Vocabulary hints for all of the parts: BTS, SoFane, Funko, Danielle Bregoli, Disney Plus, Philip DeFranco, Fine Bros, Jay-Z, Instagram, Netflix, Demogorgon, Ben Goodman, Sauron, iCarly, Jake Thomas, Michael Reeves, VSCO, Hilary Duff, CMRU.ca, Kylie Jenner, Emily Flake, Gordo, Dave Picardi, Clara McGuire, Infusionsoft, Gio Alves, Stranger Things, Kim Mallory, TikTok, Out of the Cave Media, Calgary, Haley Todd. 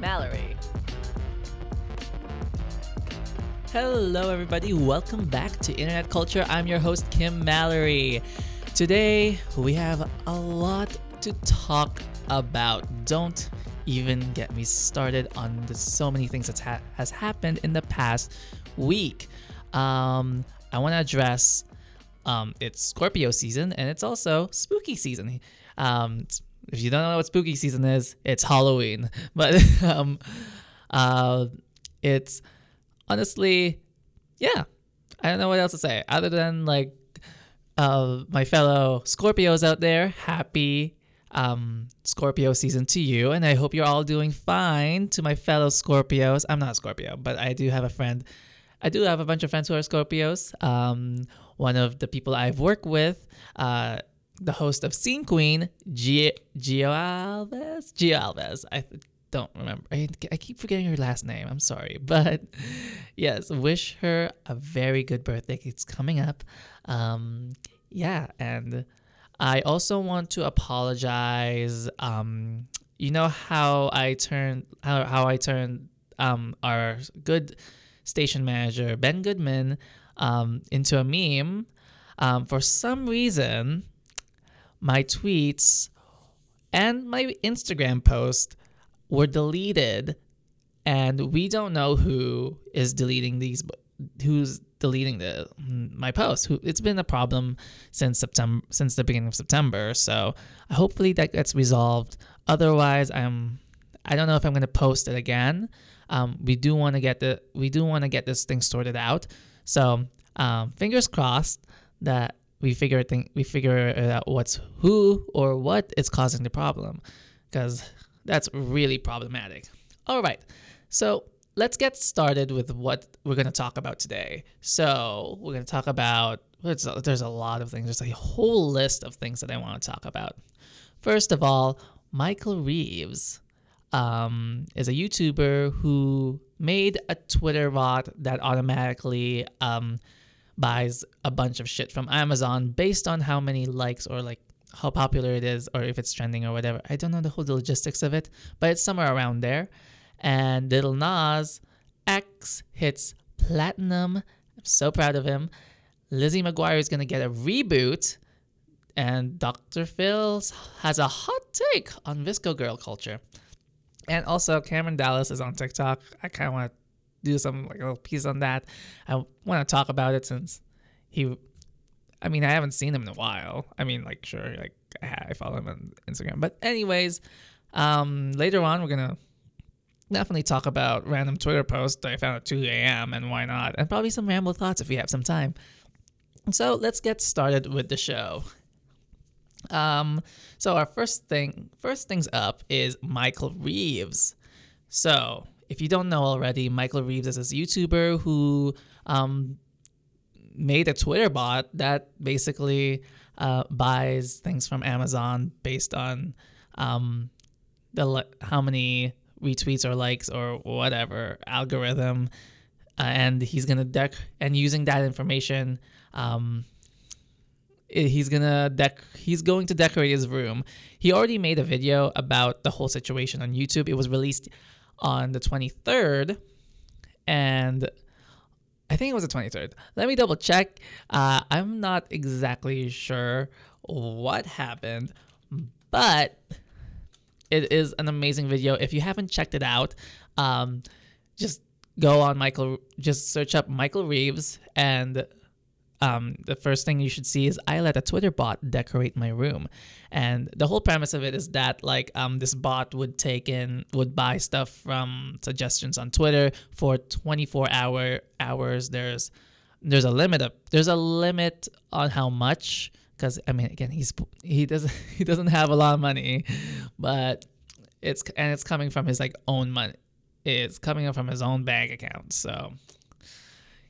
Mallory. Hello everybody, welcome back to Internet Culture. I'm your host, Kim Mallory. Today, we have a lot to talk about. Don't even get me started on the so many things that has happened in the past week. I want to address it's Scorpio season and it's also spooky season. If you don't know what spooky season is, it's Halloween. But it's honestly, yeah, I don't know what else to say other than like my fellow Scorpios out there, happy Scorpio season to you, and I hope you're all doing fine. To my fellow Scorpios, I'm not Scorpio, but I do have a friend. I do have a bunch of friends who are Scorpios. One of the people I've worked with, the host of Scene Queen, Gio Alves? Gio Alves. I don't remember. I keep forgetting her last name. I'm sorry. But yes, wish her a very good birthday. It's coming up. Yeah, and I also want to apologize. You know how I turned our good station manager Ben Goodman into a meme. For some reason, my tweets and my Instagram post were deleted, and we don't know who is deleting these. Who's deleting my post? It's been a problem since the beginning of September. So hopefully that gets resolved. Otherwise, I don't know if I'm gonna post it again. We do want to get this thing sorted out. So fingers crossed that we figure out what's who or what is causing the problem, because that's really problematic. All right, so let's get started with what we're going to talk about today. So we're going to talk about there's a lot of things. There's a whole list of things that I want to talk about. First of all, Michael Reeves is a YouTuber who made a Twitter bot that automatically buys a bunch of shit from Amazon based on how many likes or like how popular it is or if it's trending or whatever. I don't know the whole logistics of it, but it's somewhere around there. And Lil Nas X hits platinum. I'm so proud of him. Lizzie McGuire is going to get a reboot. And Dr. Phil has a hot take on Visco Girl culture. And also, Cameron Dallas is on TikTok. I kind of want to do some like a little piece on that. I want to talk about it since I haven't seen him in a while. I mean, like, sure, like I follow him on Instagram. But anyways, later on, we're going to definitely talk about random Twitter posts I found at 2 a.m. and why not, and probably some ramble thoughts if we have some time. So let's get started with the show. So our first things up is Michael Reeves. So if you don't know already, Michael Reeves is this YouTuber who made a Twitter bot that basically buys things from Amazon based on how many retweets or likes or whatever algorithm, and he's gonna using that information, he's going to decorate his room. He already made a video about the whole situation on YouTube. It was released on the 23rd, and I think it was the 23rd. Let me double check. I'm not exactly sure what happened, but it is an amazing video. If you haven't checked it out, just search up Michael Reeves, and the first thing you should see is I let a Twitter bot decorate my room. And the whole premise of it is that like this bot would buy stuff from suggestions on Twitter for 24 hours. There's a limit on how much. Because I mean, again, he doesn't have a lot of money, but it's coming from his like own money. It's coming up from his own bank account. So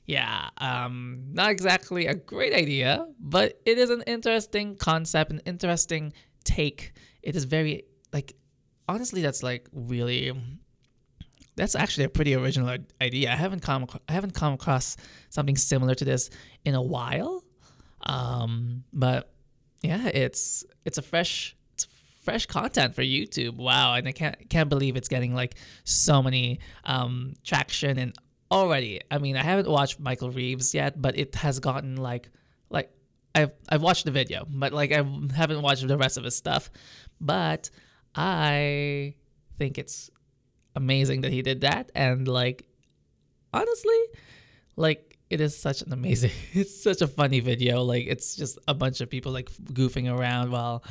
yeah, not exactly a great idea, but it is an interesting concept, an interesting take. It is very like, honestly, that's actually a pretty original idea. I haven't come across something similar to this in a while. But yeah, it's a fresh fresh content for YouTube. Wow. And I can't believe it's getting like so many traction. And already, I mean, I haven't watched Michael Reeves yet, but it has gotten like I've watched the video, but like I haven't watched the rest of his stuff. But I think it's amazing that he did that. And like, honestly, like it is such an amazing, it's such a funny video. Like it's just a bunch of people like goofing around while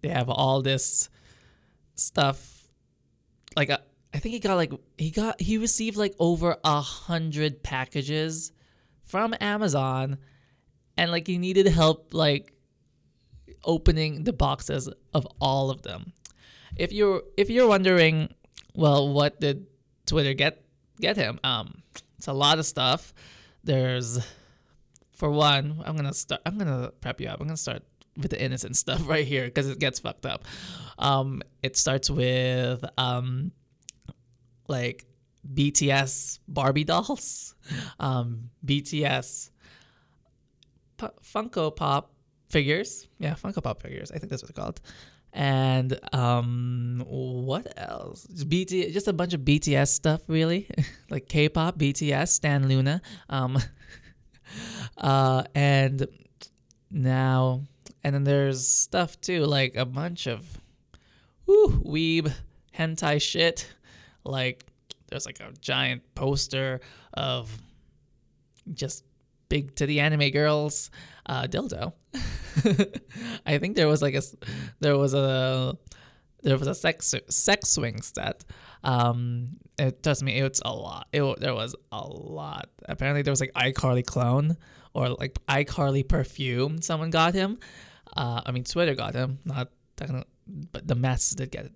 they have all this stuff. Like I think he received like over 100 packages from Amazon, and like he needed help like opening the boxes of all of them. If you're wondering, well, what did Twitter get him? It's a lot of stuff. There's, for one, I'm gonna prep you up. I'm gonna start with the innocent stuff right here because it gets fucked up. It starts with like BTS Barbie dolls, BTS Funko Pop figures. Yeah, Funko Pop figures. I think that's what they're called. And what else? Just a bunch of BTS stuff, really. Like K-pop, BTS, Stan Luna. And now, and then there's stuff too, like a bunch of weeb hentai shit. Like there's like a giant poster of just big titty anime girls, dildo. I think there was a sex swing set. Trust me, it's a lot. There was a lot. Apparently there was like iCarly clone or like iCarly perfume. Someone got him. I mean Twitter got him, not technical, but the masses did get it.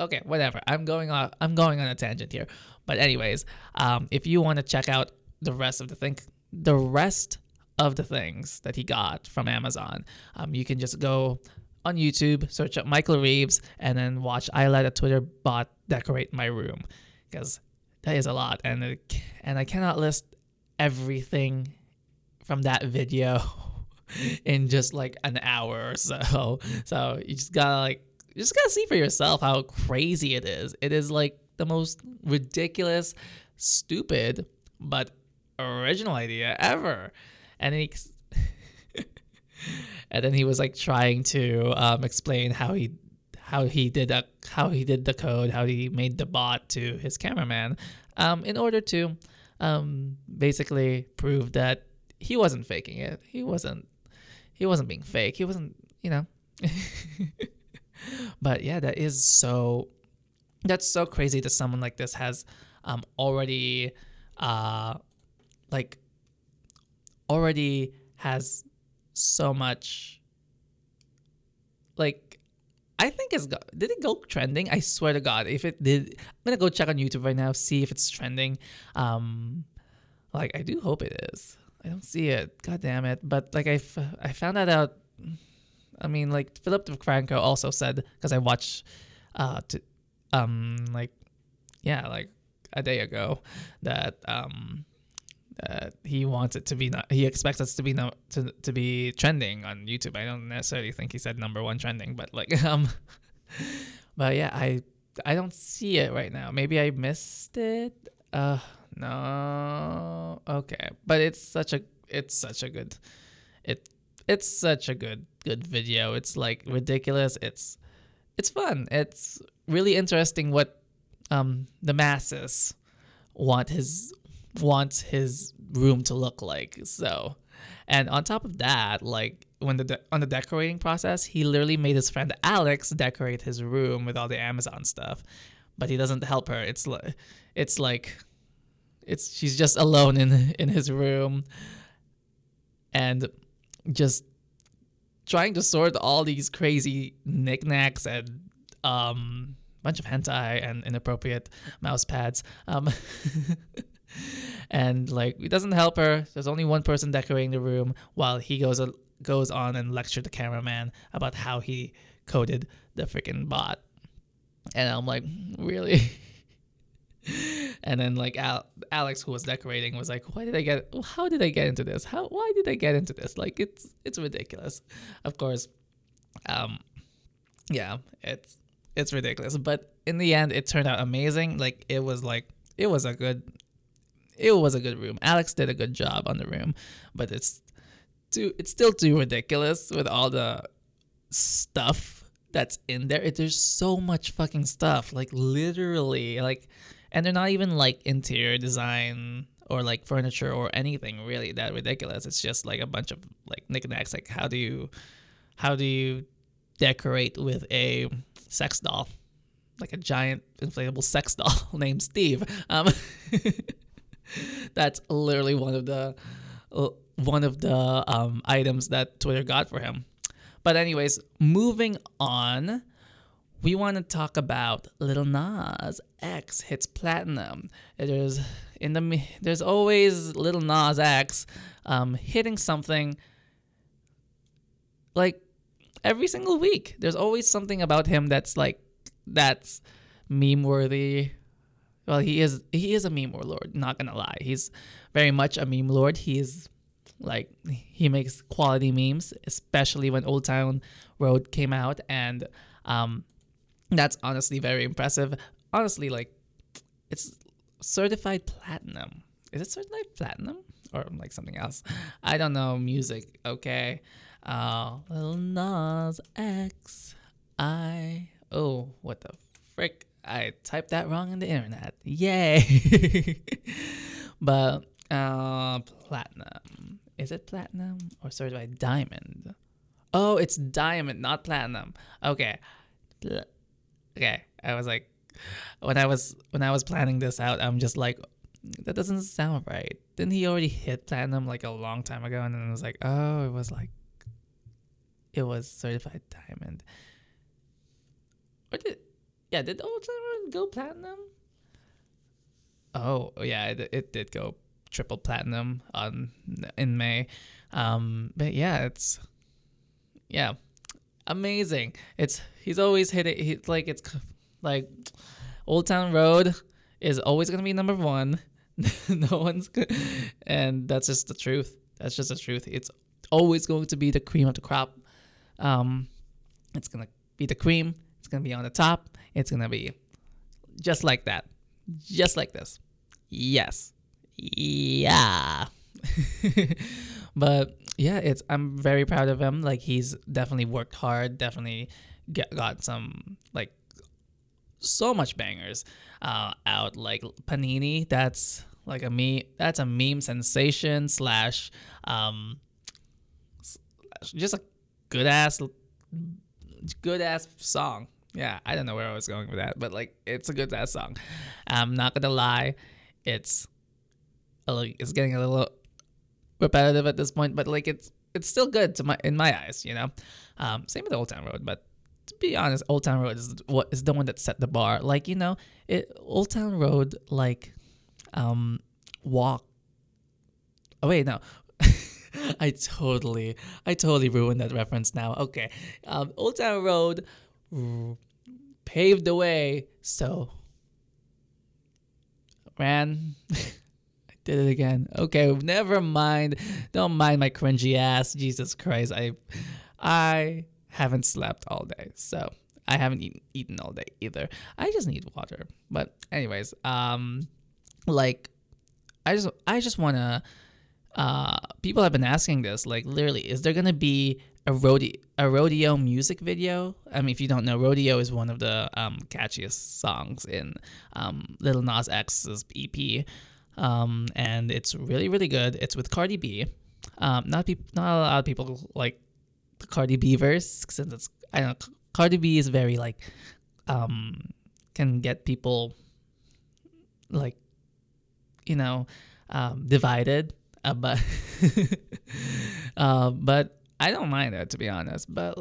Okay, whatever. I'm going on a tangent here. But anyways, if you want to check out the rest of the things that he got from Amazon, you can just go on YouTube, search up Michael Reeves, and then watch I Let a Twitter Bot Decorate My Room, because that is a lot, and I cannot list everything from that video in just like an hour or so. So you just gotta see for yourself how crazy it is. It is like the most ridiculous, stupid, but original idea ever. And he and then he was like trying to explain how he did the code, how he made the bot to his cameraman, in order to basically prove that he wasn't faking it. He wasn't being fake. He wasn't, you know. But yeah, that's so crazy that someone like this has already has so much. Like, I think did it go trending? I swear to God, if it did, I'm gonna go check on YouTube right now, see if it's trending. Like I do hope it is. I don't see it. God damn it! But like I found that out. I mean, like Philip DeFranco also said, because I watched, like a day ago, that he wants it to be he expects us to be trending on YouTube. I don't necessarily think he said #1 trending, but like but yeah, I don't see it right now. Maybe I missed it. No, okay, but it's such a good video. It's like ridiculous. It's fun. It's really interesting what the masses wants his room to look like. So, and on top of that, like when on the decorating process, he literally made his friend Alex decorate his room with all the Amazon stuff, but he doesn't help her. It's she's just alone in his room, and just trying to sort all these crazy knickknacks and bunch of hentai and inappropriate mouse pads. And like it doesn't help her. There's only one person decorating the room while he goes on and lectures the cameraman about how he coded the freaking bot. And I'm like, really? And then like Alex, who was decorating, was like, how did I get into this? Why did I get into this? Like it's ridiculous. Of course, Yeah, it's ridiculous. But in the end, it turned out amazing. It was a good room. Alex did a good job on the room, but it's still too ridiculous with all the stuff that's in there. There's so much fucking stuff, literally, and they're not even interior design or furniture or anything really that ridiculous. It's just a bunch of knickknacks. How do you decorate with a sex doll, a giant inflatable sex doll named Steve? That's literally one of the items that Twitter got for him. But anyways, moving on, we want to talk about Lil Nas X hits platinum. There's always Lil Nas X hitting something every single week. There's always something about him that's meme worthy. Well, he is a meme lord, not gonna lie. He's very much a meme lord. He makes quality memes, especially when Old Town Road came out, and that's honestly very impressive. Honestly, it's certified platinum. Is it certified platinum or something else? I don't know music. Okay, Lil Nas X. What the frick? I typed that wrong on the internet. Yay! But platinum. Is it platinum or certified diamond? Oh, it's diamond, not platinum. Okay. I was when I was planning this out, I'm just that doesn't sound right. Didn't he already hit platinum a long time ago? And then I was it was certified diamond. Or did Old Town Road go platinum? Oh yeah, it did go triple platinum in May. But yeah, it's amazing. He's always hit it. It's Old Town Road is always gonna be number one. And that's just the truth. That's just the truth. It's always going to be the cream of the crop. It's gonna be the cream. It's gonna be on the top. It's gonna be just like that, just like this. Yes, yeah. But yeah, I'm very proud of him. He's definitely worked hard. Definitely got some so much bangers out. Panini, that's a meme. That's a meme sensation slash just a good ass song. Yeah, I don't know where I was going with that, but it's a good ass song. I'm not gonna lie, it's getting a little repetitive at this point, but it's still good in my eyes, you know. Same with Old Town Road, but to be honest, Old Town Road is the one that set the bar. Old Town Road walk. Oh wait, no. I totally ruined that reference now. Okay, Old Town Road paved the way, so ran. I did it again. Okay, never mind. Don't mind my cringy ass. Jesus Christ, I haven't slept all day, so I haven't eaten all day either. I just need water. But anyways, I just wanna. People have been asking this, literally, is there gonna be a rodeo music video? I mean, if you don't know, rodeo is one of the catchiest songs in Lil Nas X's EP, and it's really, really good. It's with Cardi B. Not a lot of people like the Cardi B verse, since Cardi B is very can get people divided. But I don't mind that, to be honest. But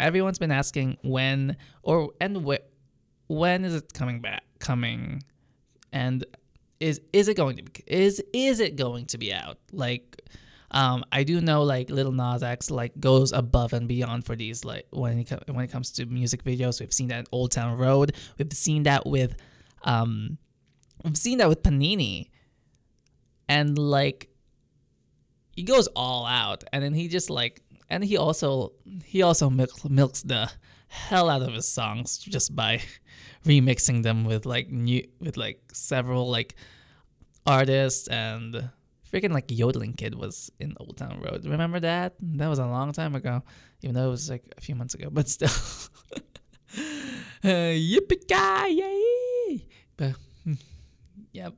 everyone's been asking when is it coming, and is it going to be out? I do know Lil Nas X goes above and beyond for these when it comes to music videos. We've seen that in Old Town Road. We've seen that with Panini, and he goes all out, and then he also milks the hell out of his songs just by remixing them with several artists, and freaking Yodeling Kid was in Old Town Road. Remember that? That was a long time ago, even though it was a few months ago, but still. Yippee-ki-yay! But yep.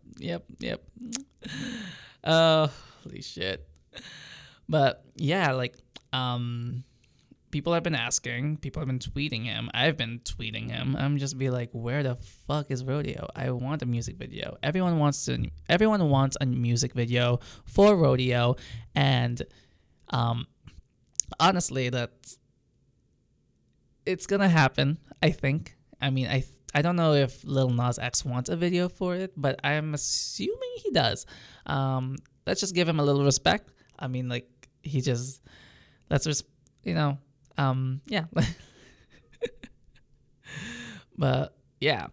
Holy shit. But yeah, people have been asking, people have been tweeting him. I've been tweeting him. I'm just where the fuck is Rodeo? I want a music video. Everyone wants a music video for Rodeo, and honestly, it's gonna happen. I think. I mean, I don't know if Lil Nas X wants a video for it, but I'm assuming he does. Let's just give him a little respect. I mean, he just yeah. But yeah,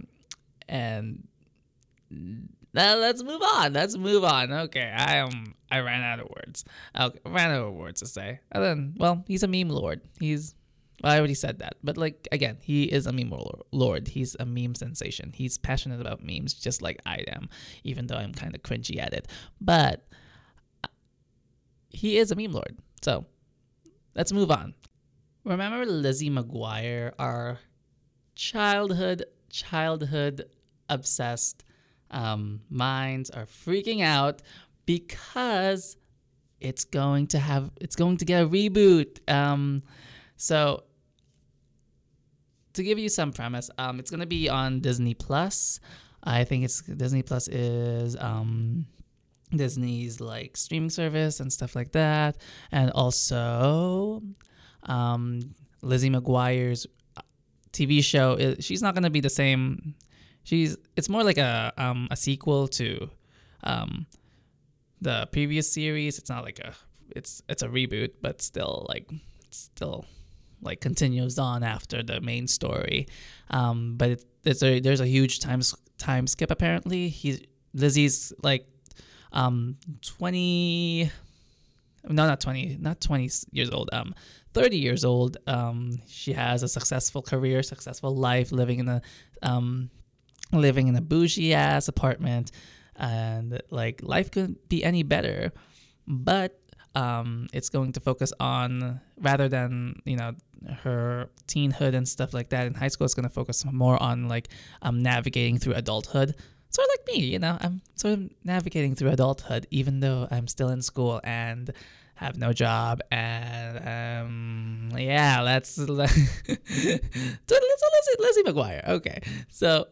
and now let's move on. Okay, I ran out of words. Okay, ran out of words to say. And then, well, he's a meme lord. I already said that, but again, he is a meme lord. He's a meme sensation. He's passionate about memes, just like I am, even though I'm kind of cringy at it. But he is a meme lord. So let's move on. Remember Lizzie McGuire, our childhood obsessed minds are freaking out because it's going to get a reboot. So to give you some premise, it's going to be on Disney Plus. I think it's Disney Plus is Disney's streaming service and stuff like that, and also Lizzie McGuire's TV show. She's not going to be the same. It's more like a sequel to the previous series. It's not it's a reboot, but still. Continues on after the main story, but there's a huge time skip. Apparently, Lizzie's 20 years old. 30 years old. She has a successful career, successful life, living in a bougie ass apartment, and life couldn't be any better. But it's going to focus on, rather than her teenhood and stuff like that in high school, it's going to focus more on navigating through adulthood, sort of like me. I'm sort of navigating through adulthood, even though I'm still in school and have no job, and Lizzie McGuire. Okay, so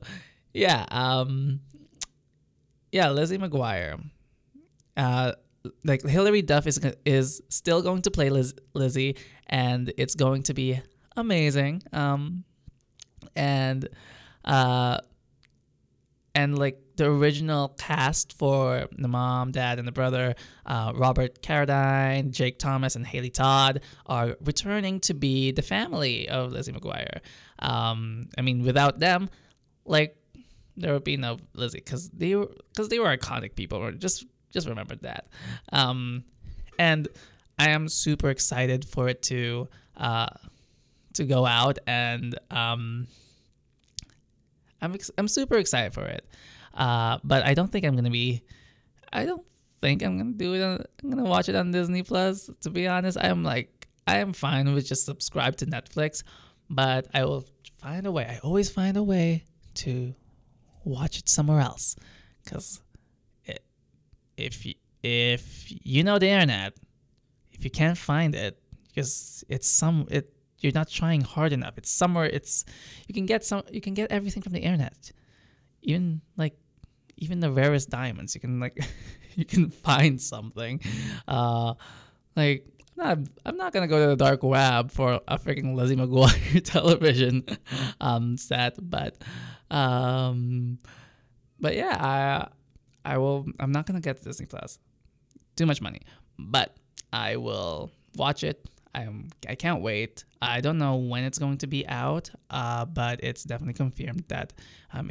Lizzie McGuire. Hilary Duff is still going to play Lizzie, and it's going to be amazing. And the original cast for the mom, dad, and the brother, Robert Carradine, Jake Thomas, and Haley Todd are returning to be the family of Lizzie McGuire. I mean, without them, there would be no Lizzie, because they were iconic people. Or just remembered that. And I am super excited for it to go out, and I'm super excited for it. But I don't think I'm going to do it. I'm going to watch it on Disney Plus. To be honest, I am fine with just subscribe to Netflix, but I will find a way. I always find a way to watch it somewhere else, because if you know the internet, if you can't find it, because you're not trying hard enough. It's somewhere. You can get everything from the internet, even the rarest diamonds. You can you can find something. I'm not gonna go to the dark web for a freaking Lizzie McGuire television set, but yeah, I'm not going to get Disney Plus. Too much money. But I will watch it. I can't wait. I don't know when it's going to be out, but it's definitely confirmed that the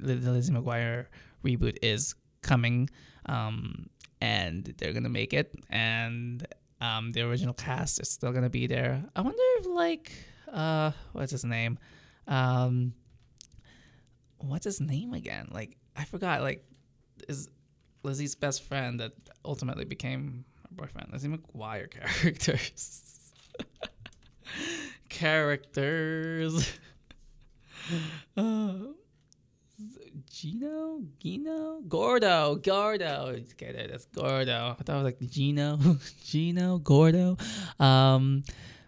Lizzie McGuire reboot is coming, and they're going to make it, and the original cast is still going to be there. I wonder if what's his name? What's his name again? Like, I forgot. Like, is Lizzie's best friend that ultimately became her boyfriend. Lizzie McGuire characters. Gordo. Okay, there it is. Gordo. I thought it was like Gordo.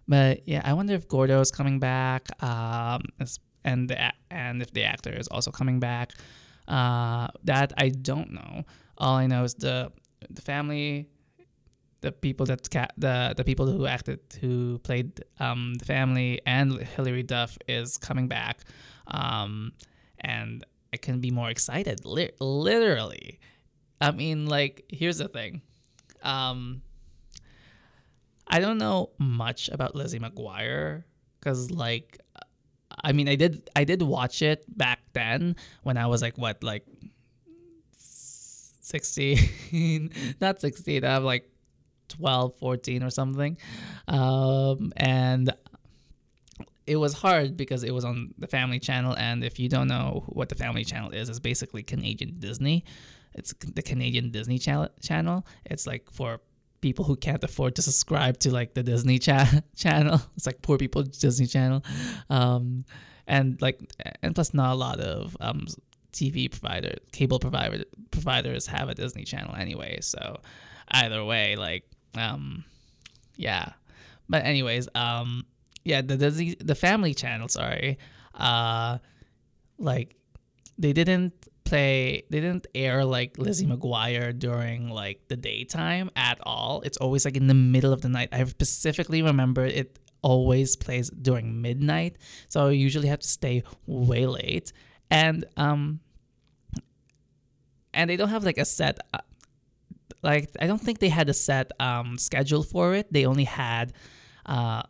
But yeah, I wonder if Gordo is coming back. And if the actor is also coming back. That I don't know. All I know is the family, the people that the people who acted, who played the family, and Hilary Duff is coming back, and I couldn't be more excited. Literally, I mean, like, here's the thing. I don't know much about Lizzie McGuire because, like, I mean, I did watch it back then when I was like 16, not 16. I'm like 12, 14 or something, and it was hard because it was on the Family Channel, and if you don't know what the Family Channel is, it's basically Canadian Disney. It's the Canadian Disney channel. It's like for people who can't afford to subscribe to like the Disney channel. It's like poor people Disney Channel, and plus not a lot of TV cable providers have a Disney Channel anyway. So either way, like, yeah. But anyways, yeah, the Family Channel, sorry, like they didn't air like Lizzie McGuire during like the daytime at all. It's always like in the middle of the night. I specifically remember it always plays during midnight, so I usually have to stay way late, and they don't have like a set. Like, I don't think they had a set schedule for it. They only had, because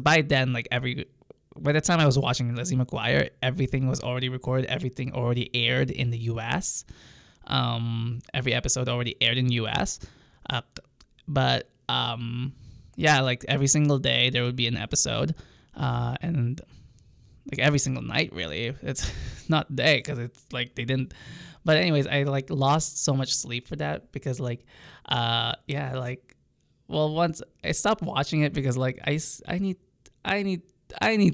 by then, like, by the time I was watching Lizzie McGuire, everything was already recorded. Everything already aired in the U.S. Every episode already aired in the U.S. Yeah, like, every single day there would be an episode, and like every single night, really. It's not day because it's like they didn't. But anyways, I like lost so much sleep for that because once I stopped watching it because like I need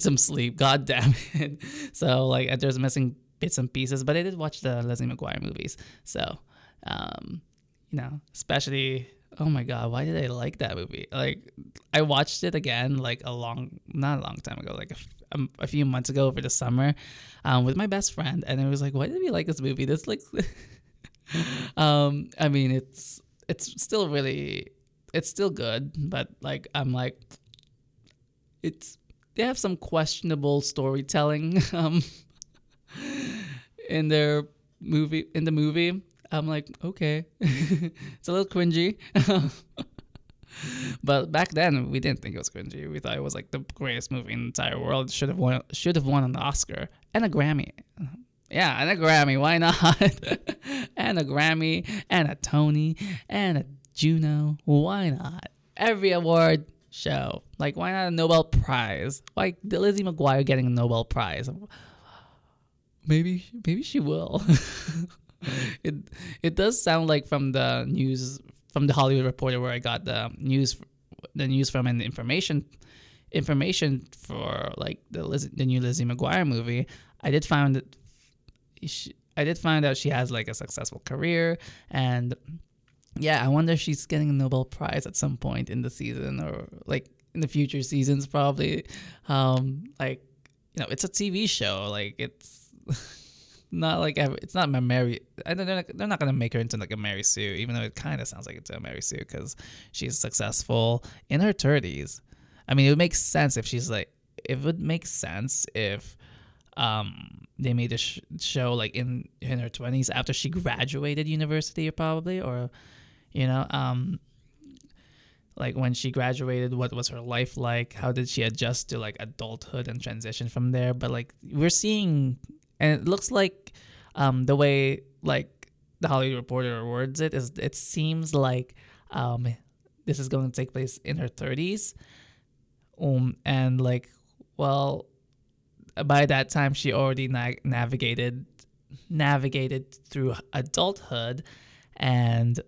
some sleep. God damn it! So like there's missing bits and pieces, but I did watch the Lizzie McGuire movies. So, you know, especially. Oh my God, why did I like that movie? Like, I watched it again, like not a long time ago, like a few months ago over the summer, with my best friend, and it was like, why did we like this movie? That's like, I mean, it's still good, but like, I'm like, they have some questionable storytelling, in the movie. I'm like, okay, it's a little cringy, but back then we didn't think it was cringy. We thought it was like the greatest movie in the entire world. Should have won an Oscar and a Grammy. Yeah, and a Grammy. Why not? And a Grammy and a Tony and a Juno. Why not? Every award show. Like, why not a Nobel Prize? Like Lizzie McGuire getting a Nobel Prize. Maybe she will. It does sound like from the Hollywood Reporter, where I got the news from, and the information for like the new Lizzie McGuire movie. I did find out she has like a successful career, and yeah, I wonder if she's getting a Nobel Prize at some point in the season, or like in the future seasons probably. Like, you know, it's a TV show, like it's. Not like it's not Mary. I don't. They're not gonna make her into like a Mary Sue, even though it kind of sounds like it's a Mary Sue because she's successful in her 30s. I mean, it would make sense if she's like. It would make sense if, they made a show like in her 20s after she graduated university, probably, or, you know, like when she graduated, what was her life like? How did she adjust to like adulthood and transition from there? But like we're seeing. And it looks like the way like the Hollywood Reporter words it is, it seems like this is going to take place in her 30s, and like, well, by that time she already navigated through adulthood, and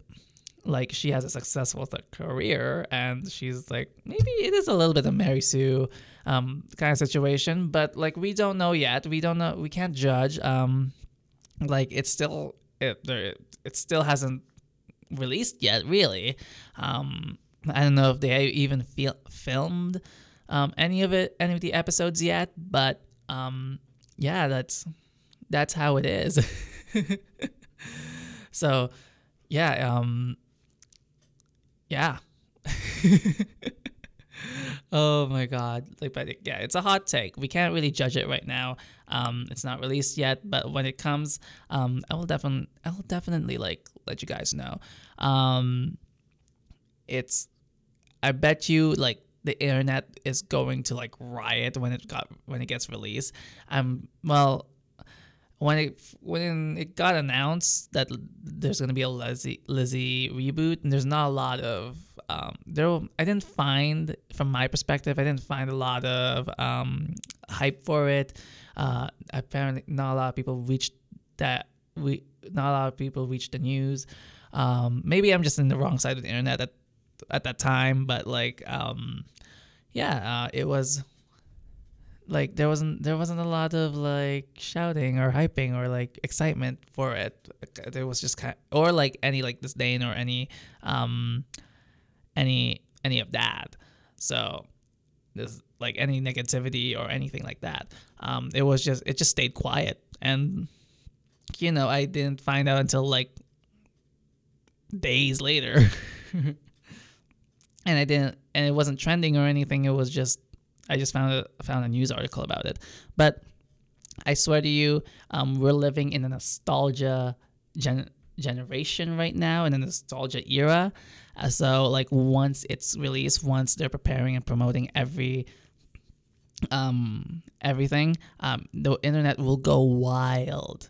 like she has a successful career, and she's like, maybe it is a little bit of Mary Sue kind of situation, but like we don't know yet. We don't know. We can't judge. Like it still hasn't released yet, really. I don't know if they even filmed any of the episodes yet, but yeah, that's how it is. So, yeah, yeah. Oh my God! Like, but yeah, it's a hot take. We can't really judge it right now. It's not released yet, but when it comes, I will definitely like let you guys know. I bet you like the internet is going to like riot when it gets released. Well, when it got announced that there's gonna be a Lizzie reboot, and there's not a lot of from my perspective, I didn't find a lot of hype for it. Apparently, not a lot of people reached the news. Maybe I'm just in the wrong side of the internet at that time, but like, it was like there wasn't a lot of like shouting or hyping or like excitement for it. There was just or like any like disdain or any of that. So there's like any negativity or anything like that. It just stayed quiet, and you know, I didn't find out until like days later. And it wasn't trending or anything. It was just, I just found a news article about it. But I swear to you, we're living in a nostalgia generation right now, in a nostalgia era. So like once it's released, once they're preparing and promoting everything, the internet will go wild.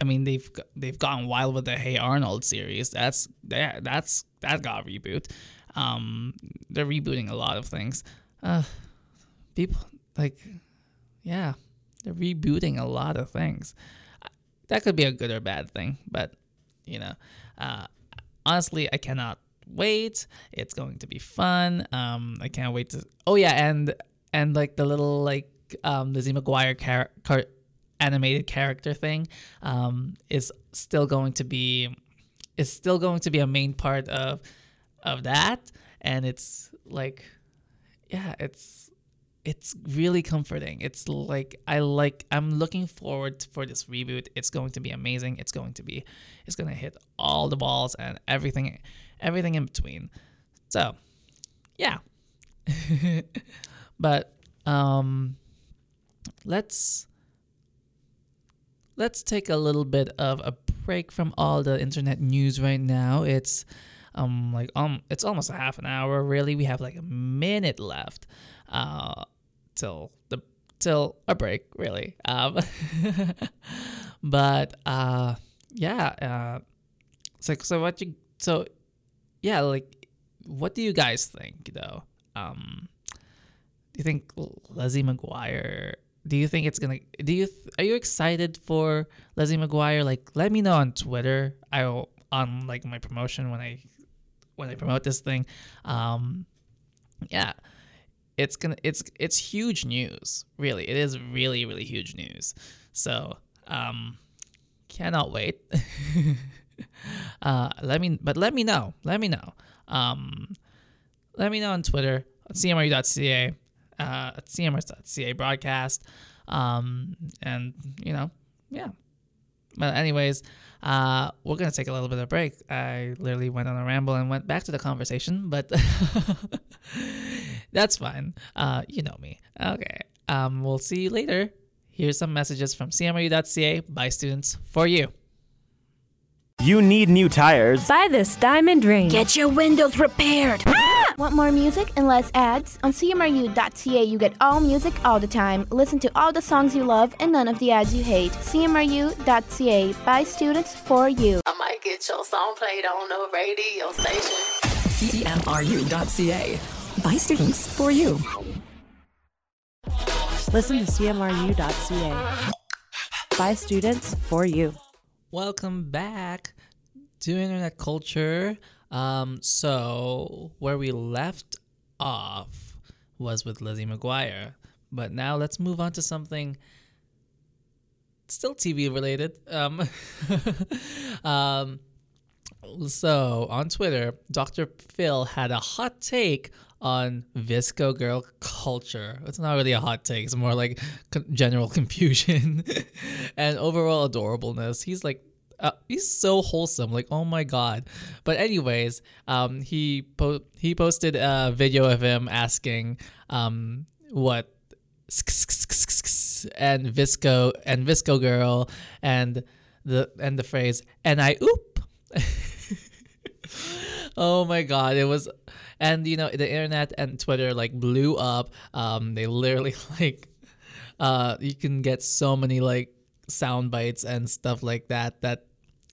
I mean, they've gone wild with the Hey Arnold series. That got rebooted. They're rebooting a lot of things. People like, yeah, they're rebooting a lot of things. That could be a good or bad thing, but you know, honestly, I cannot wait. It's going to be fun. I can't wait to. Oh yeah, and like the little like Lizzie McGuire animated character thing is still going to be a main part of that, and it's like. Yeah, it's really comforting. It's like I'm looking forward for this reboot. It's going to be amazing. It's gonna hit all the balls and everything in between. So, yeah. But let's take a little bit of a break from all the internet news right now. It's almost a half an hour, really. We have like a minute left till a break, really. But yeah, what do you guys think though? Do you think Lizzie McGuire? Do you think it's gonna? Are you excited for Lizzie McGuire? Like, let me know on Twitter. I'll on like my promotion when I promote this thing. Yeah, it's huge news, really. It is really, really huge news. So cannot wait. Let me know. Let me know on Twitter at cmru.ca, at cmru.ca broadcast. And you know, yeah. But anyways, we're going to take a little bit of a break. I literally went on a ramble and went back to the conversation, but that's fine. You know me. Okay. We'll see you later. Here's some messages from cmru.ca by students for you. You need new tires. Buy this diamond ring. Get your windows repaired. Ah! Want more music and less ads? On CMRU.ca you get all music all the time. Listen to all the songs you love and none of the ads you hate. CMRU.ca, by students for you. I might get your song played on the radio station. CMRU.ca, by students for you. Listen to cmru.ca. By students for you. Welcome back to Internet Culture. So where we left off was with Lizzie McGuire, but now let's move on to something still TV related. So on Twitter, Dr. Phil had a hot take on VSCO girl culture. It's not really a hot take. It's more like general confusion and overall adorableness. He's like, he's so wholesome. Like, oh my God. But anyways, he posted a video of him asking what and VSCO girl and the phrase and I oop. Oh my God, it was. And you know, the internet and Twitter like blew up. They literally like you can get so many like sound bites and stuff like that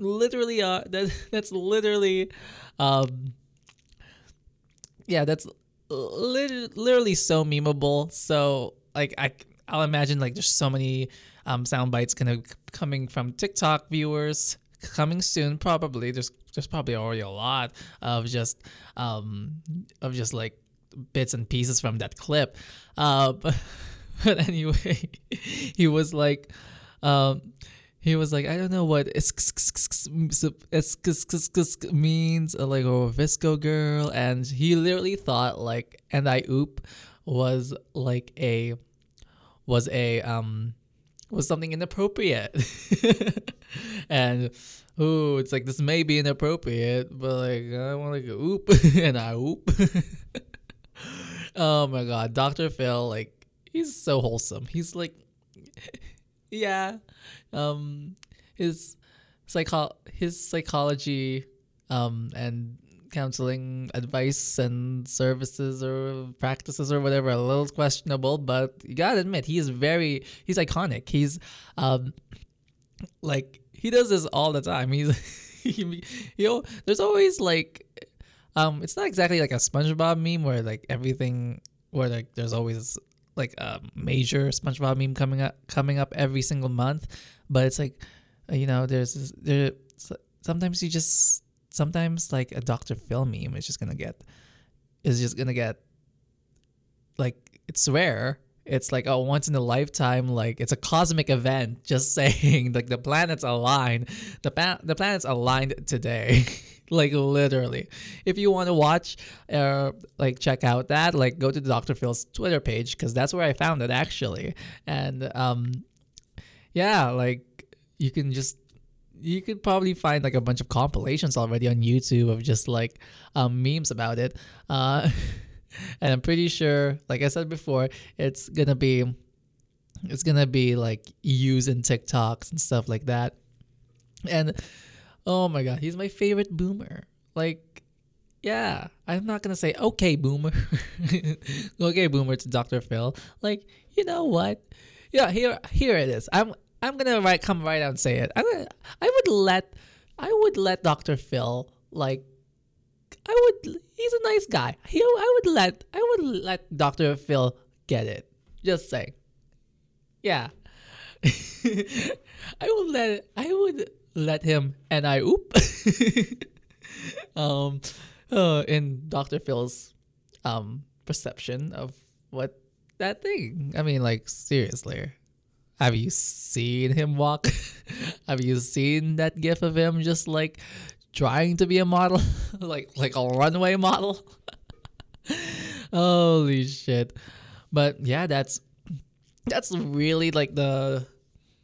literally that's literally so memeable. So like I'll imagine like there's so many sound bites kind of coming from TikTok viewers coming soon. Probably there's probably already a lot of just like bits and pieces from that clip. But anyway, he was like, I don't know what it's means, like, or VSCO girl. And he literally thought like, and I oop was like was something inappropriate. And ooh, it's like, this may be inappropriate, but like, I want to go oop and I oop. Oh my God, Dr. Phil, like, he's so wholesome. He's like, yeah, his psychology and counseling advice and services or practices or whatever, a little questionable, but you gotta admit he's iconic. He's like, he does this all the time. He's you know, there's always like it's not exactly like a SpongeBob meme where like everything, where like there's always like a major SpongeBob meme coming up every single month, but it's like, you know, there's sometimes you just, sometimes like a Dr. Phil meme is just gonna get like, it's rare. It's like a once in a lifetime, like it's a cosmic event. Just saying, like the planets aligned today. Like literally, if you want to watch like check out that, like go to Dr. Phil's Twitter page, because that's where I found it actually. And yeah, like you could probably find like a bunch of compilations already on YouTube of just like memes about it. And I'm pretty sure, like I said before, it's gonna be like used in TikToks and stuff like that. And oh my God, he's my favorite boomer. Like, yeah, I'm not gonna say okay boomer. Okay boomer to Dr. Phil. Like, you know what? Yeah, here it is. I'm gonna come right out and say it. I would let Dr. Phil, like, he's a nice guy. I would let Dr. Phil get it. Just saying. Yeah. I would let him and I oop. In Dr. Phil's perception of what that thing. I mean, like, seriously. Have you seen him walk? Have you seen that gif of him just like trying to be a model? like a runway model? Holy shit. But yeah, that's really like the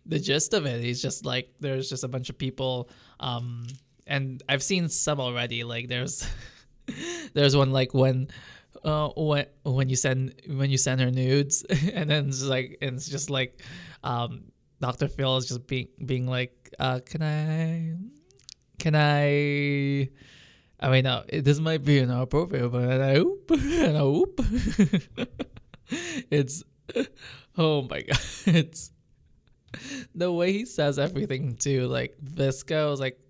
gist of it. He's just like, there's just a bunch of people, and I've seen some already. Like there's one like when you send her nudes, and then it's just like Dr. Phil is just being like, can I? I mean, no, this might be inappropriate, but and I oop. It's, oh my God, it's the way he says everything too. Like VSCO is like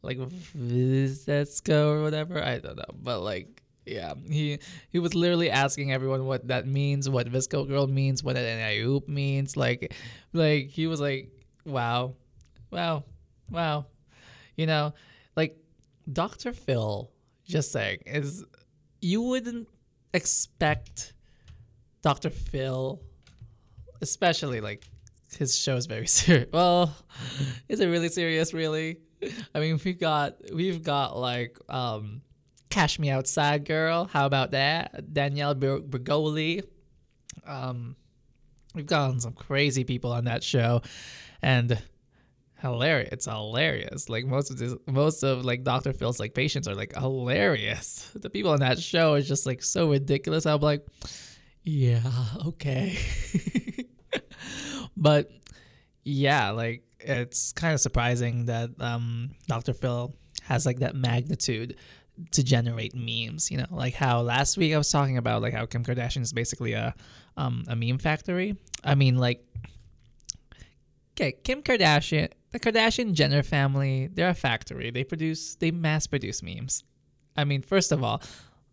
VSCO or whatever. I don't know, but like. Yeah, he was literally asking everyone what that means, what Visco Girl means, what an Ayoop means. Like he was like, wow. You know, like Dr. Phil, just saying, is you wouldn't expect Dr. Phil, especially like his show is very serious. Well, is it really serious, really? I mean, we've got like Cash Me Outside Girl. How about that? Danielle Bregoli. We've gotten some crazy people on that show, and hilarious. It's hilarious. Like most of Dr. Phil's like patients are like hilarious. The people on that show is just like so ridiculous. I'm like, yeah, okay. But yeah, like it's kind of surprising that Dr. Phil has like that magnitude to generate memes, you know, like how last week I was talking about like how Kim Kardashian is basically a meme factory. I mean, like, okay, Kim Kardashian, the Kardashian Jenner family, they're a factory. They mass produce memes. I mean, first of all,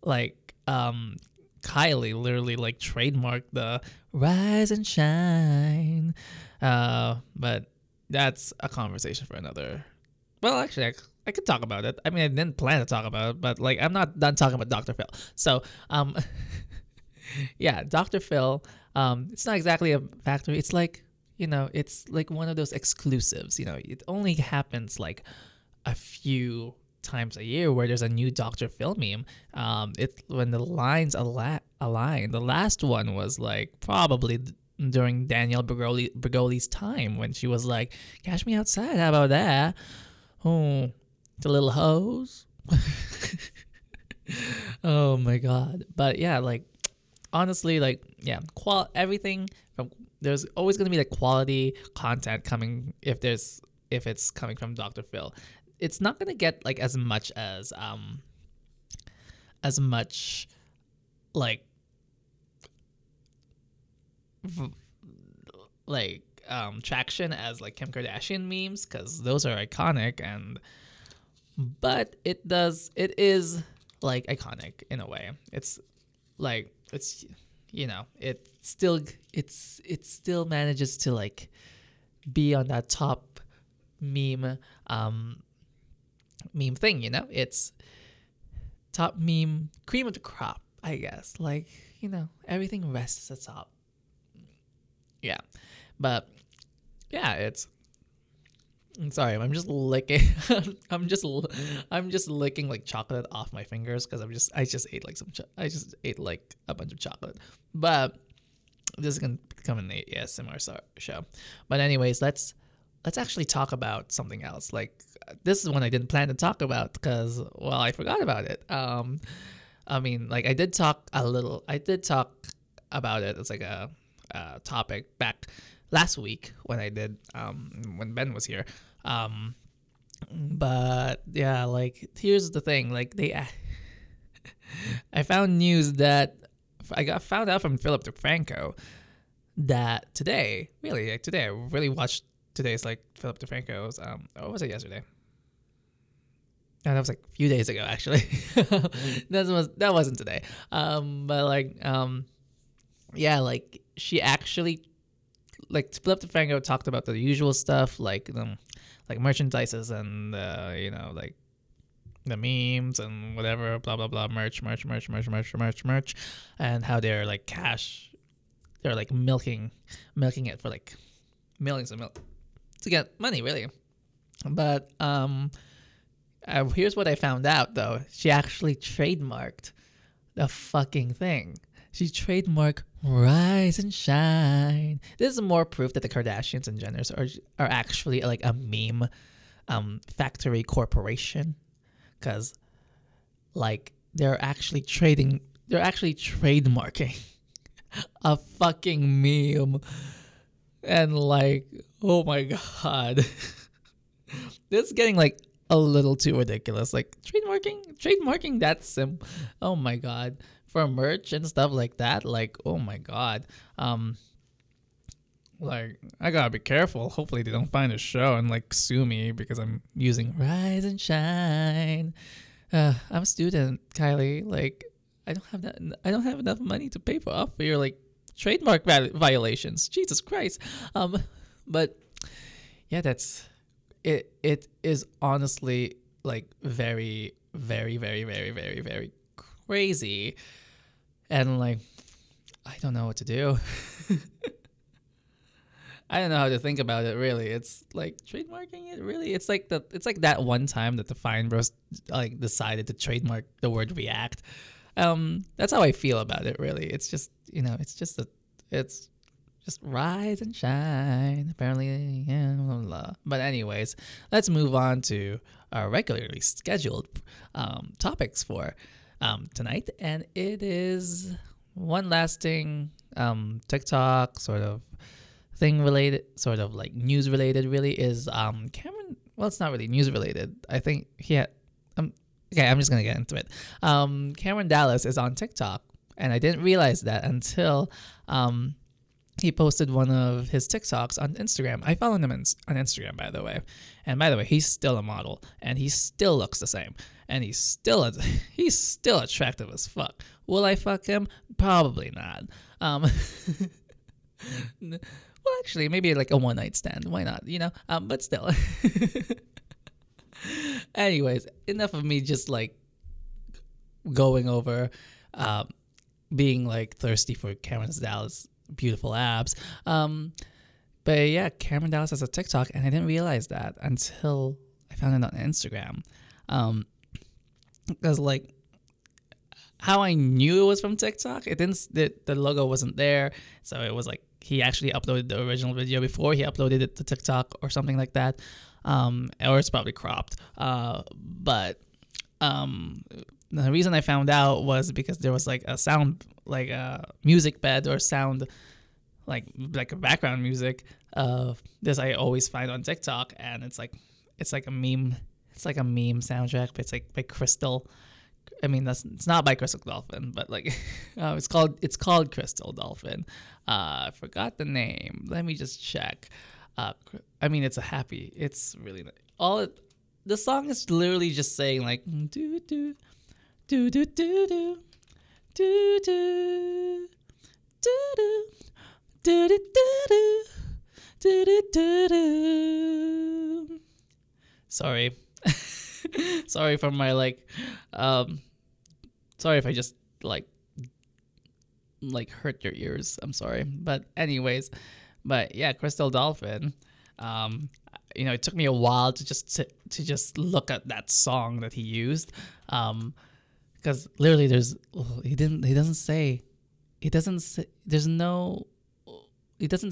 like Kylie literally like trademarked the rise and shine, but that's a conversation for another. Well, actually, I could talk about it. I mean, I didn't plan to talk about it, but like I'm not done talking about Dr. Phil. So, yeah, Dr. Phil. It's not exactly a factory. It's like, you know, it's like one of those exclusives. You know, it only happens like a few times a year where there's a new Dr. Phil meme. It when the lines align. The last one was like probably during Danielle Bregoli's time when she was like, "Cash me outside." How about that? Oh, the little hose. Oh my God. But yeah, like honestly, like yeah, everything from there's always gonna be like quality content coming if it's coming from Dr. Phil. It's not gonna get like as much like traction as like Kim Kardashian memes, because those are iconic, but it is like iconic in a way. It's like it's, you know, it still manages to like be on that top meme thing, you know. It's top meme, cream of the crop, I guess. Like, you know, everything rests at the top. Yeah, but yeah, I'm sorry, I'm just licking like chocolate off my fingers because I just ate like a bunch of chocolate. But this is gonna become an ASMR show. But anyways, let's actually talk about something else. Like this is one I didn't plan to talk about because I forgot about it. I mean, like I did talk about it. It's like a topic back last week when I did when Ben was here, but yeah, like here's the thing, like I found news that I got found out from Philip DeFranco that today I really watched today's like Philip DeFranco's or was it yesterday? No, that was like a few days ago actually. that wasn't today, but like yeah, like she actually, like Philip DeFranco talked about the usual stuff, like merchandises and you know, like the memes and whatever, blah blah blah, merch, and how they're like they're like milking it for like millions of to get money, really. But here's what I found out though: she actually trademarked the fucking thing. She trademarked rise and shine. This is more proof that the Kardashians and Jenners are actually like a meme factory corporation, because like they're actually trademarking a fucking meme, and like, oh my God, this is getting like a little too ridiculous. Like trademarking that sim. Oh my God. For merch and stuff like that, like, oh my God, like I gotta be careful. Hopefully they don't find a show and like sue me because I'm using rise and shine. I'm a student, Kylie. Like I don't have enough money to pay off for your like trademark violations. Jesus Christ. But yeah, that's it. It is honestly like very, very, very, very, very, very crazy. And like, I don't know what to do. I don't know how to think about it, really. It's like trademarking it, really. It's like that one time that the Fine Bros like decided to trademark the word react. That's how I feel about it, really. It's just, you know, it's just rise and shine. Apparently, yeah, blah, blah. But anyways, let's move on to our regularly scheduled topics for tonight, and it is one lasting TikTok sort of thing related, sort of like news related, really, is Cameron. Well, it's not really news related. I think he had. Okay, I'm just gonna get into it. Cameron Dallas is on TikTok, and I didn't realize that until he posted one of his TikToks on Instagram. I follow him on Instagram, by the way. And by the way, he's still a model, and he still looks the same, and he's still attractive as fuck. Will I fuck him? Probably not. Well, actually, maybe like a one-night stand. Why not? You know. But still. Anyways, enough of me just like going over, being like thirsty for Cameron Dallas' beautiful abs. But yeah, Cameron Dallas has a TikTok, and I didn't realize that until I found it on Instagram. Because like how I knew it was from TikTok, it didn't. The logo wasn't there, so it was like. He actually uploaded the original video before he uploaded it to TikTok or something like that. Or it's probably cropped. But the reason I found out was because there was like a sound, like a music bed or sound, like a background music of this I always find on TikTok. And it's like a meme soundtrack, but it's like by Crystal. I mean, it's not by Crystal Dolphin, but like, it's called Crystal Dolphin. I forgot the name. Let me just check. I mean, it's really nice. The song is literally just saying like do do do do do do do do do do do do do do do do do. Sorry. Sorry for my like, sorry if I just like hurt your ears. I'm sorry, but anyways, but yeah, Crystal Dolphin. You know, it took me a while to just look at that song that he used, because literally he doesn't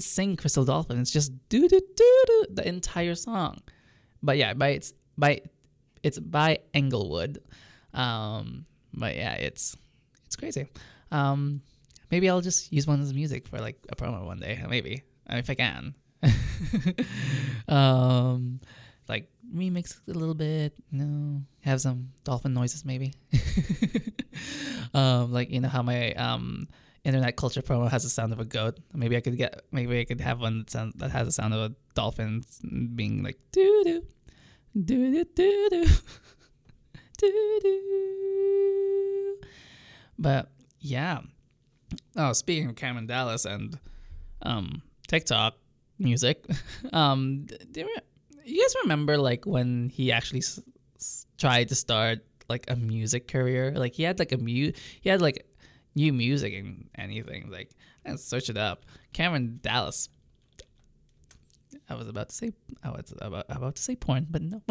sing Crystal Dolphin. It's just do do do do the entire song, but yeah, it's by Englewood. But yeah, it's crazy. Maybe I'll just use one of his music for like a promo one day. Maybe, if I can. Like remix a little bit. You know, have some dolphin noises maybe. Like, you know how my internet culture promo has the sound of a goat. Maybe I could have one that has the sound of a dolphin being like doo doo. Do do do do do do. But yeah. Oh, speaking of Cameron Dallas and TikTok music, you guys remember like when he actually tried to start like a music career? Like he had like new music and anything. Like, and search it up, Cameron Dallas. I was about to say porn, but no.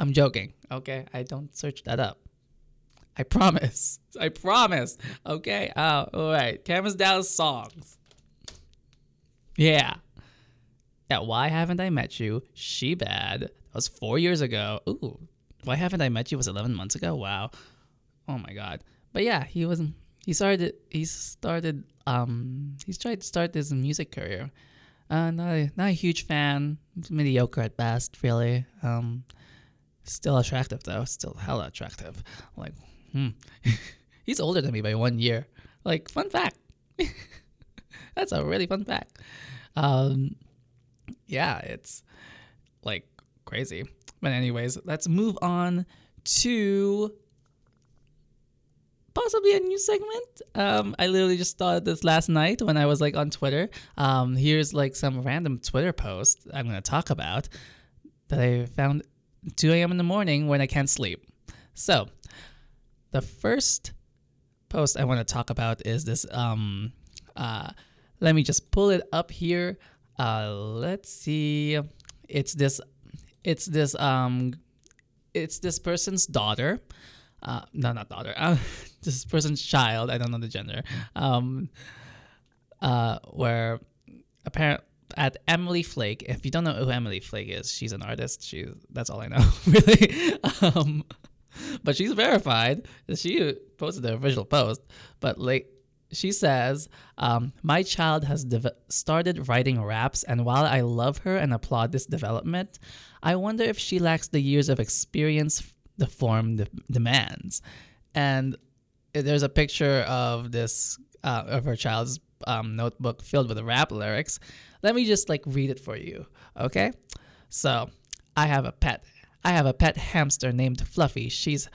I'm joking. Okay, I don't search that up. I promise. Okay. All right. Cameron Dallas songs. Yeah. Yeah. Why Haven't I Met You? She Bad. That was 4 years ago. Ooh. Why Haven't I Met You was 11 months ago. Wow. Oh my God. But yeah, he's tried to start his music career. Not a huge fan. Mediocre at best, really. Still attractive though. Still hella attractive. Like, he's older than me by 1 year. Like, fun fact. That's a really fun fact. Yeah, it's like crazy. But anyways, let's move on to possibly a new segment. I literally just thought of this last night when I was like on Twitter. Here's like some random Twitter post I'm going to talk about that I found 2 a.m. in the morning when I can't sleep. So the first post I want to talk about is this. Let me just pull it up here. Let's see. It's this person's daughter. This person's child. I don't know the gender. Where apparently at Emily Flake. If you don't know who Emily Flake is, she's an artist. That's all I know, really. But she's verified. She posted the official post. But like she says, my child has started writing raps, and while I love her and applaud this development, I wonder if she lacks the years of experience the form demands. And there's a picture of this of her child's notebook filled with rap lyrics. Let me just like read it for you, okay? So, I have a pet hamster named Fluffy. She's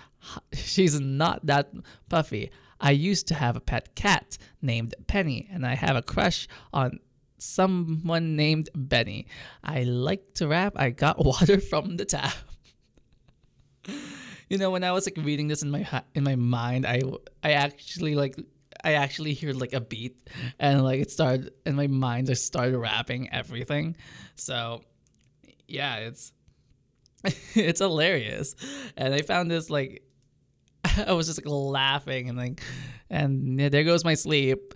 not that puffy. I used to have a pet cat named Penny, and I have a crush on someone named Benny. I like to rap. I got water from the tap. You know, when I was like reading this in my mind, I actually hear like a beat, and like it started in my mind. I started rapping everything. So yeah, it's hilarious, and I found this like. I was just like laughing and there goes my sleep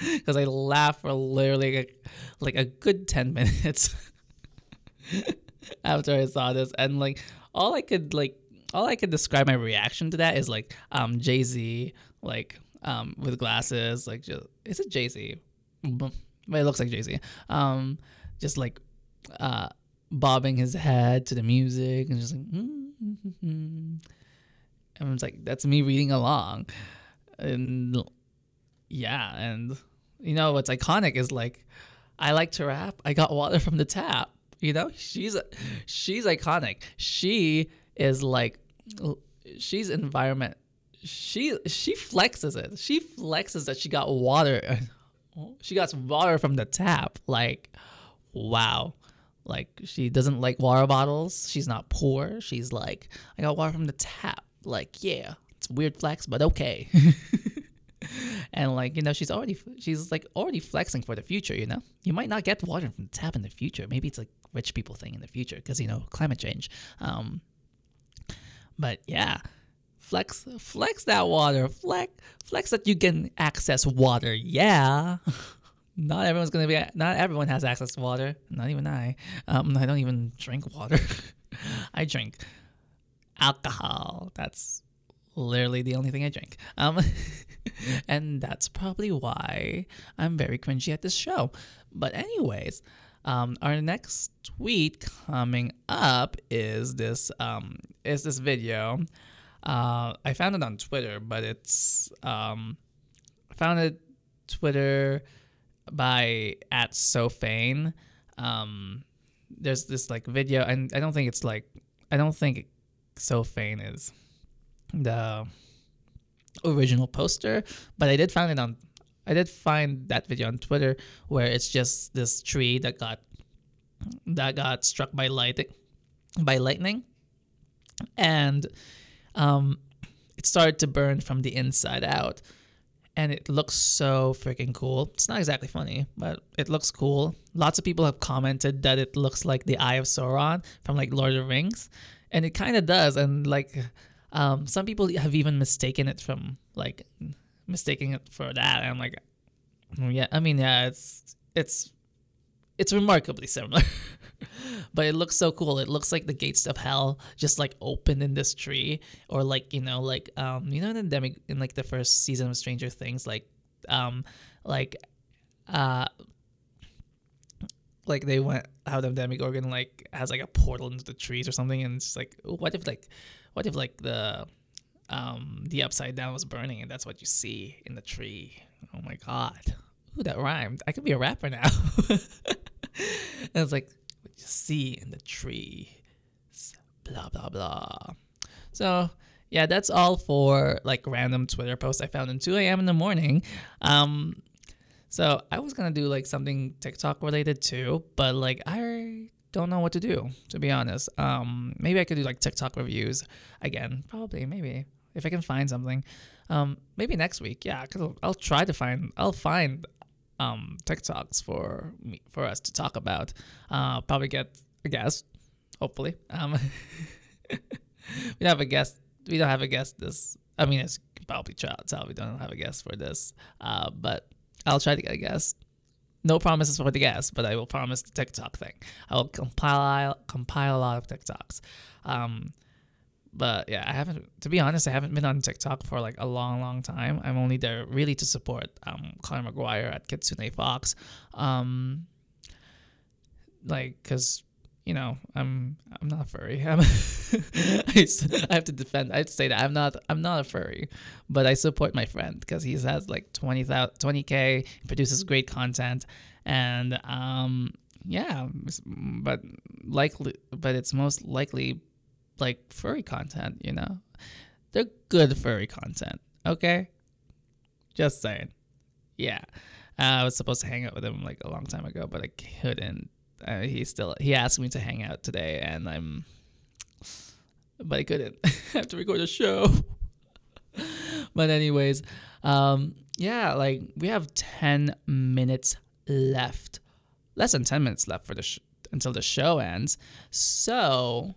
because I laughed for literally like a good 10 minutes after I saw this, and like all I could describe my reaction to that is like Jay-Z like with glasses, like just, is it Jay-Z? But it looks like Jay-Z. Just like bobbing his head to the music and just like. And I was like, that's me reading along. And yeah, and you know, what's iconic is like, I like to rap. I got water from the tap. You know, she's iconic. She is like, she's environment. She flexes it. She flexes that she got water. She got some water from the tap. Like, wow. Like, she doesn't like water bottles. She's not poor. She's like, I got water from the tap. Like, yeah, it's weird flex, but okay. And like, you know, she's already flexing for the future. You know, you might not get water from the tap in the future. Maybe it's like rich people thing in the future because, you know, climate change. But yeah, flex that water, flex that you can access water. Yeah. Not everyone has access to water. Not even I. I don't even drink water. I drink alcohol. That's literally the only thing I drink. And that's probably why I'm very cringy at this show. But anyways, our next tweet coming up is this video. I found it on Twitter, but it's Twitter by at SoFane. There's this like video, and I don't think SoFane is the original poster, but I did find that video on Twitter where it's just this tree that got struck by lightning, and it started to burn from the inside out. And it looks so freaking cool. It's not exactly funny, but it looks cool. Lots of people have commented that it looks like the Eye of Sauron from like Lord of the Rings. And it kind of does. And like some people have even mistaken it for that. And I'm like, yeah, I mean, yeah, it's remarkably similar. But it looks so cool. It looks like the gates of hell just like opened in this tree, or like, you know, like in like the first season of Stranger Things, like they went out of Demogorgon, like has like a portal into the trees or something, and it's just like, what if the upside down was burning, and that's what you see in the tree. Oh my god, ooh, that rhymed. I could be a rapper now. And it's like, what you see in the tree, blah blah blah. So yeah, that's all for like random Twitter posts I found at 2 a.m. in the morning. So I was going to do like something TikTok related too, but like I don't know what to do, to be honest. Maybe I could do like TikTok reviews again, probably, maybe if I can find something. Maybe next week. Yeah, because I'll find TikToks for us to talk about. Probably get a guest, hopefully. We don't have a guest this. I mean, it's probably we don't have a guest for this. But I'll try to get a guest. No promises for the guest, but I will promise the TikTok thing. I will compile a lot of TikToks. But yeah, to be honest, I haven't been on TikTok for like a long, long time. I'm only there really to support Clara McGuire at Kitsune Fox. Because, you know, I'm not a furry. I have to defend. I have to say that I'm not a furry, but I support my friend because he has like 20K, produces great content, and yeah, but it's most likely like furry content, you know. They're good furry content, okay? Just saying. Yeah, I was supposed to hang out with him like a long time ago, but I couldn't. He asked me to hang out today, and but I couldn't. I have to record a show. But anyways, yeah, like we have 10 minutes left, less than 10 minutes left for until the show ends. So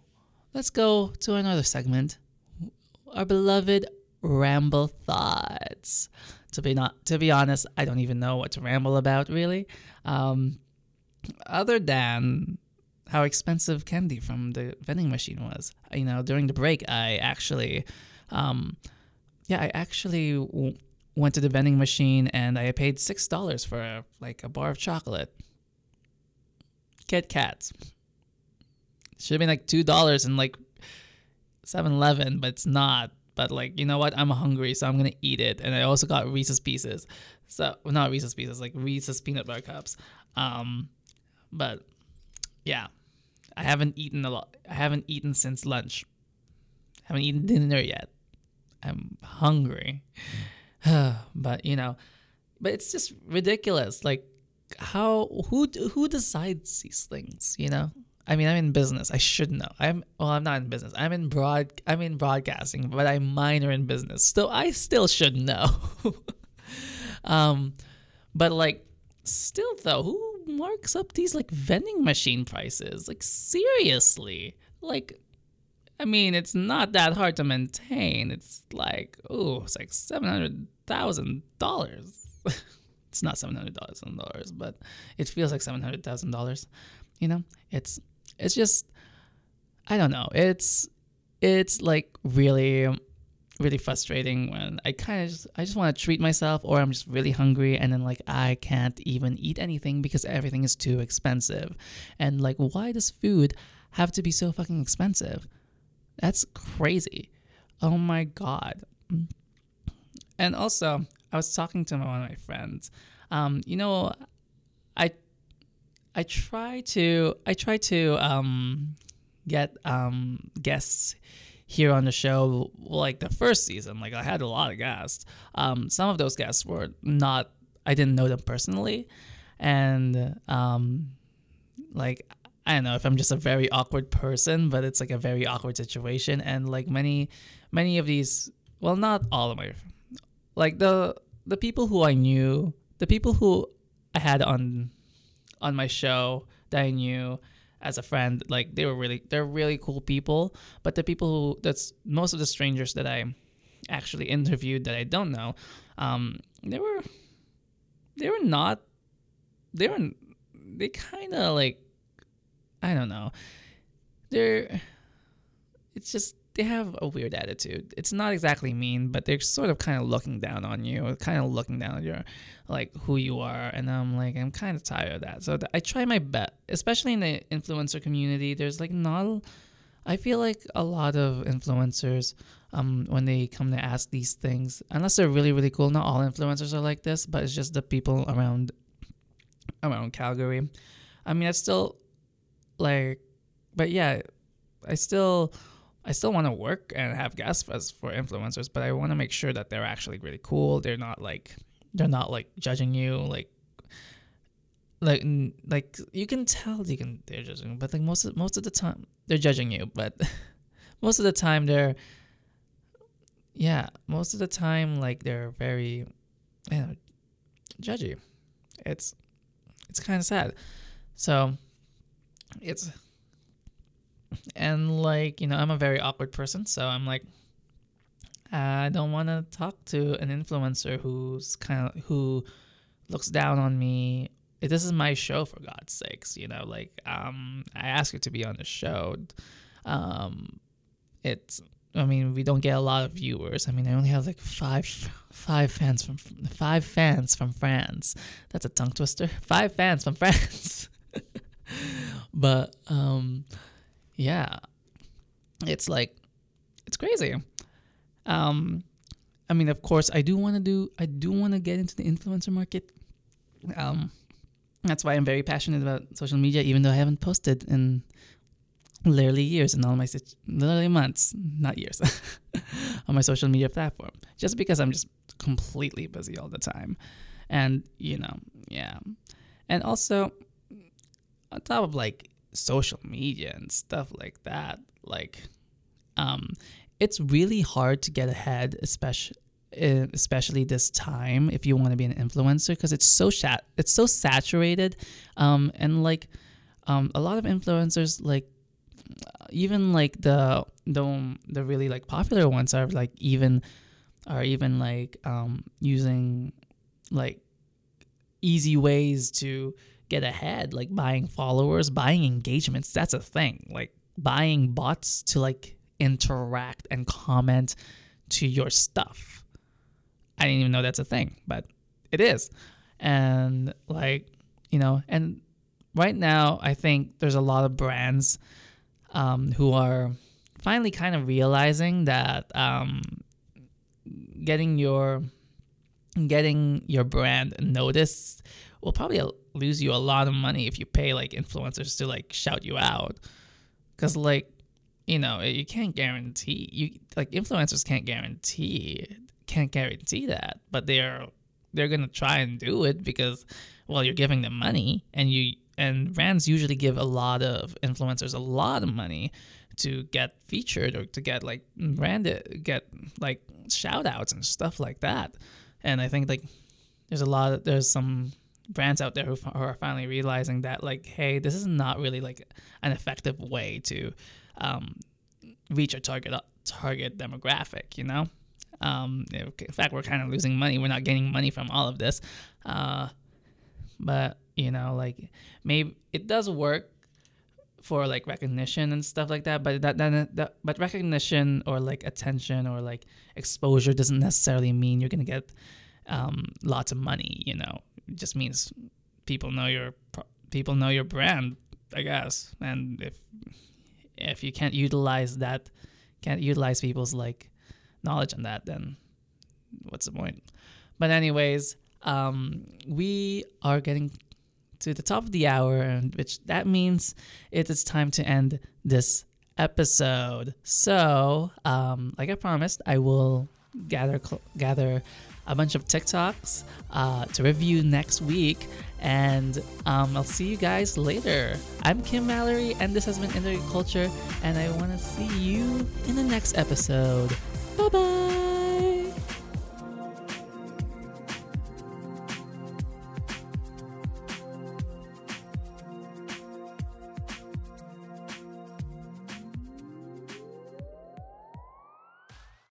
let's go to another segment, our beloved ramble thoughts. To be honest, I don't even know what to ramble about really. Other than how expensive candy from the vending machine was, you know, during the break, I actually went to the vending machine and I paid $6 for a bar of chocolate. Kit Kats. Should have been like $2 in like 7-Eleven, but it's not. But like, you know what? I'm hungry, so I'm gonna eat it. And I also got Reese's Pieces. So not Reese's Pieces, like Reese's peanut butter cups. But yeah, I haven't eaten a lot. I haven't eaten since lunch. I haven't eaten dinner yet. I'm hungry. But you know, but it's just ridiculous. Like who decides these things, you know? I mean, I'm in business. I should know. I'm not in business. I'm in broadcasting, but I minor in business. So I still should know. But like, still though, who marks up these like vending machine prices? Like seriously, like, I mean, it's not that hard to maintain. It's like, ooh, it's like $700,000. It's not $700,000, but it feels like $700,000. You know, it's just, I don't know. It's like really, really frustrating when I just want to treat myself, or I'm just really hungry, and then like I can't even eat anything because everything is too expensive. And like, why does food have to be so fucking expensive? That's crazy. Oh my God. And also, I was talking to one of my friends. You know, I try to get guests here on the show. Like the first season, like I had a lot of guests. Some of those guests were not, I didn't know them personally, and like I don't know if I'm just a very awkward person, but it's like a very awkward situation. And like many of these, well, not all of my, like the people who I knew, the people who I had on my show that I knew as a friend, like they're really cool people. But the people that's most of the strangers that I actually interviewed that I don't know, they kind of like, I don't know. It's just, they have a weird attitude. It's not exactly mean, but they're sort of kind of looking down on you, kind of looking down on your, like, who you are. And I'm like, I'm kind of tired of that. So I try my best, especially in the influencer community. There's like I feel like a lot of influencers, when they come to ask these things, unless they're really, really cool. Not all influencers are like this, but it's just the people around Calgary. I mean, I still, like, but yeah, I still I still want to work and have gas for influencers, but I want to make sure that they're actually really cool. They're not judging you, like you can tell they're judging, but like most of the time they're judging you, but most of the time they're very, you know, judgy. It's kind of sad. So it's, and like, you know, I'm a very awkward person, so I'm like, I don't want to talk to an influencer who looks down on me. This is my show, for God's sakes, you know, like, I asked you to be on the show. We don't get a lot of viewers. I mean, I only have like five fans from France. That's a tongue twister. 5 fans from France. But, yeah, it's like, it's crazy. I mean, of course, I do want to get into the influencer market. That's why I'm very passionate about social media, even though I haven't posted in literally years, and all my literally months, not years, on my social media platform, just because I'm just completely busy all the time. And, you know, yeah. And also, on top of like social media and stuff like that, like, it's really hard to get ahead, especially this time, if you want to be an influencer, because it's so saturated, and like, a lot of influencers, like, even like the really like popular ones are even using like easy ways to get ahead, like buying followers, buying engagements. That's a thing, like buying bots to like interact and comment to your stuff. I didn't even know that's a thing, but it is. And like, you know, and right now I think there's a lot of brands who are finally kind of realizing that getting your brand noticed will probably lose you a lot of money if you pay like influencers to like shout you out, because like, you know, you can't guarantee, you like influencers can't guarantee that, but they're gonna try and do it because, well, you're giving them money, and brands usually give a lot of influencers a lot of money to get featured or to get like branded, get like shout outs and stuff like that. And I think like there's some brands out there who are finally realizing that like, hey, this is not really like an effective way to reach a target demographic, you know? In fact, we're kind of losing money. We're not getting money from all of this. But, you know, like, maybe it does work for like recognition and stuff like that, but but recognition or like attention or like exposure doesn't necessarily mean you're going to get lots of money, you know? It just means people know your brand, I guess. And if you can't utilize people's like knowledge on that, then what's the point? But anyways, we are getting to the top of the hour, and which that means it is time to end this episode. So, like I promised, I will gather a bunch of TikToks to review next week, and I'll see you guys later. I'm Kim Mallory, and this has been Interculture, and I want to see you in the next episode. Bye-bye!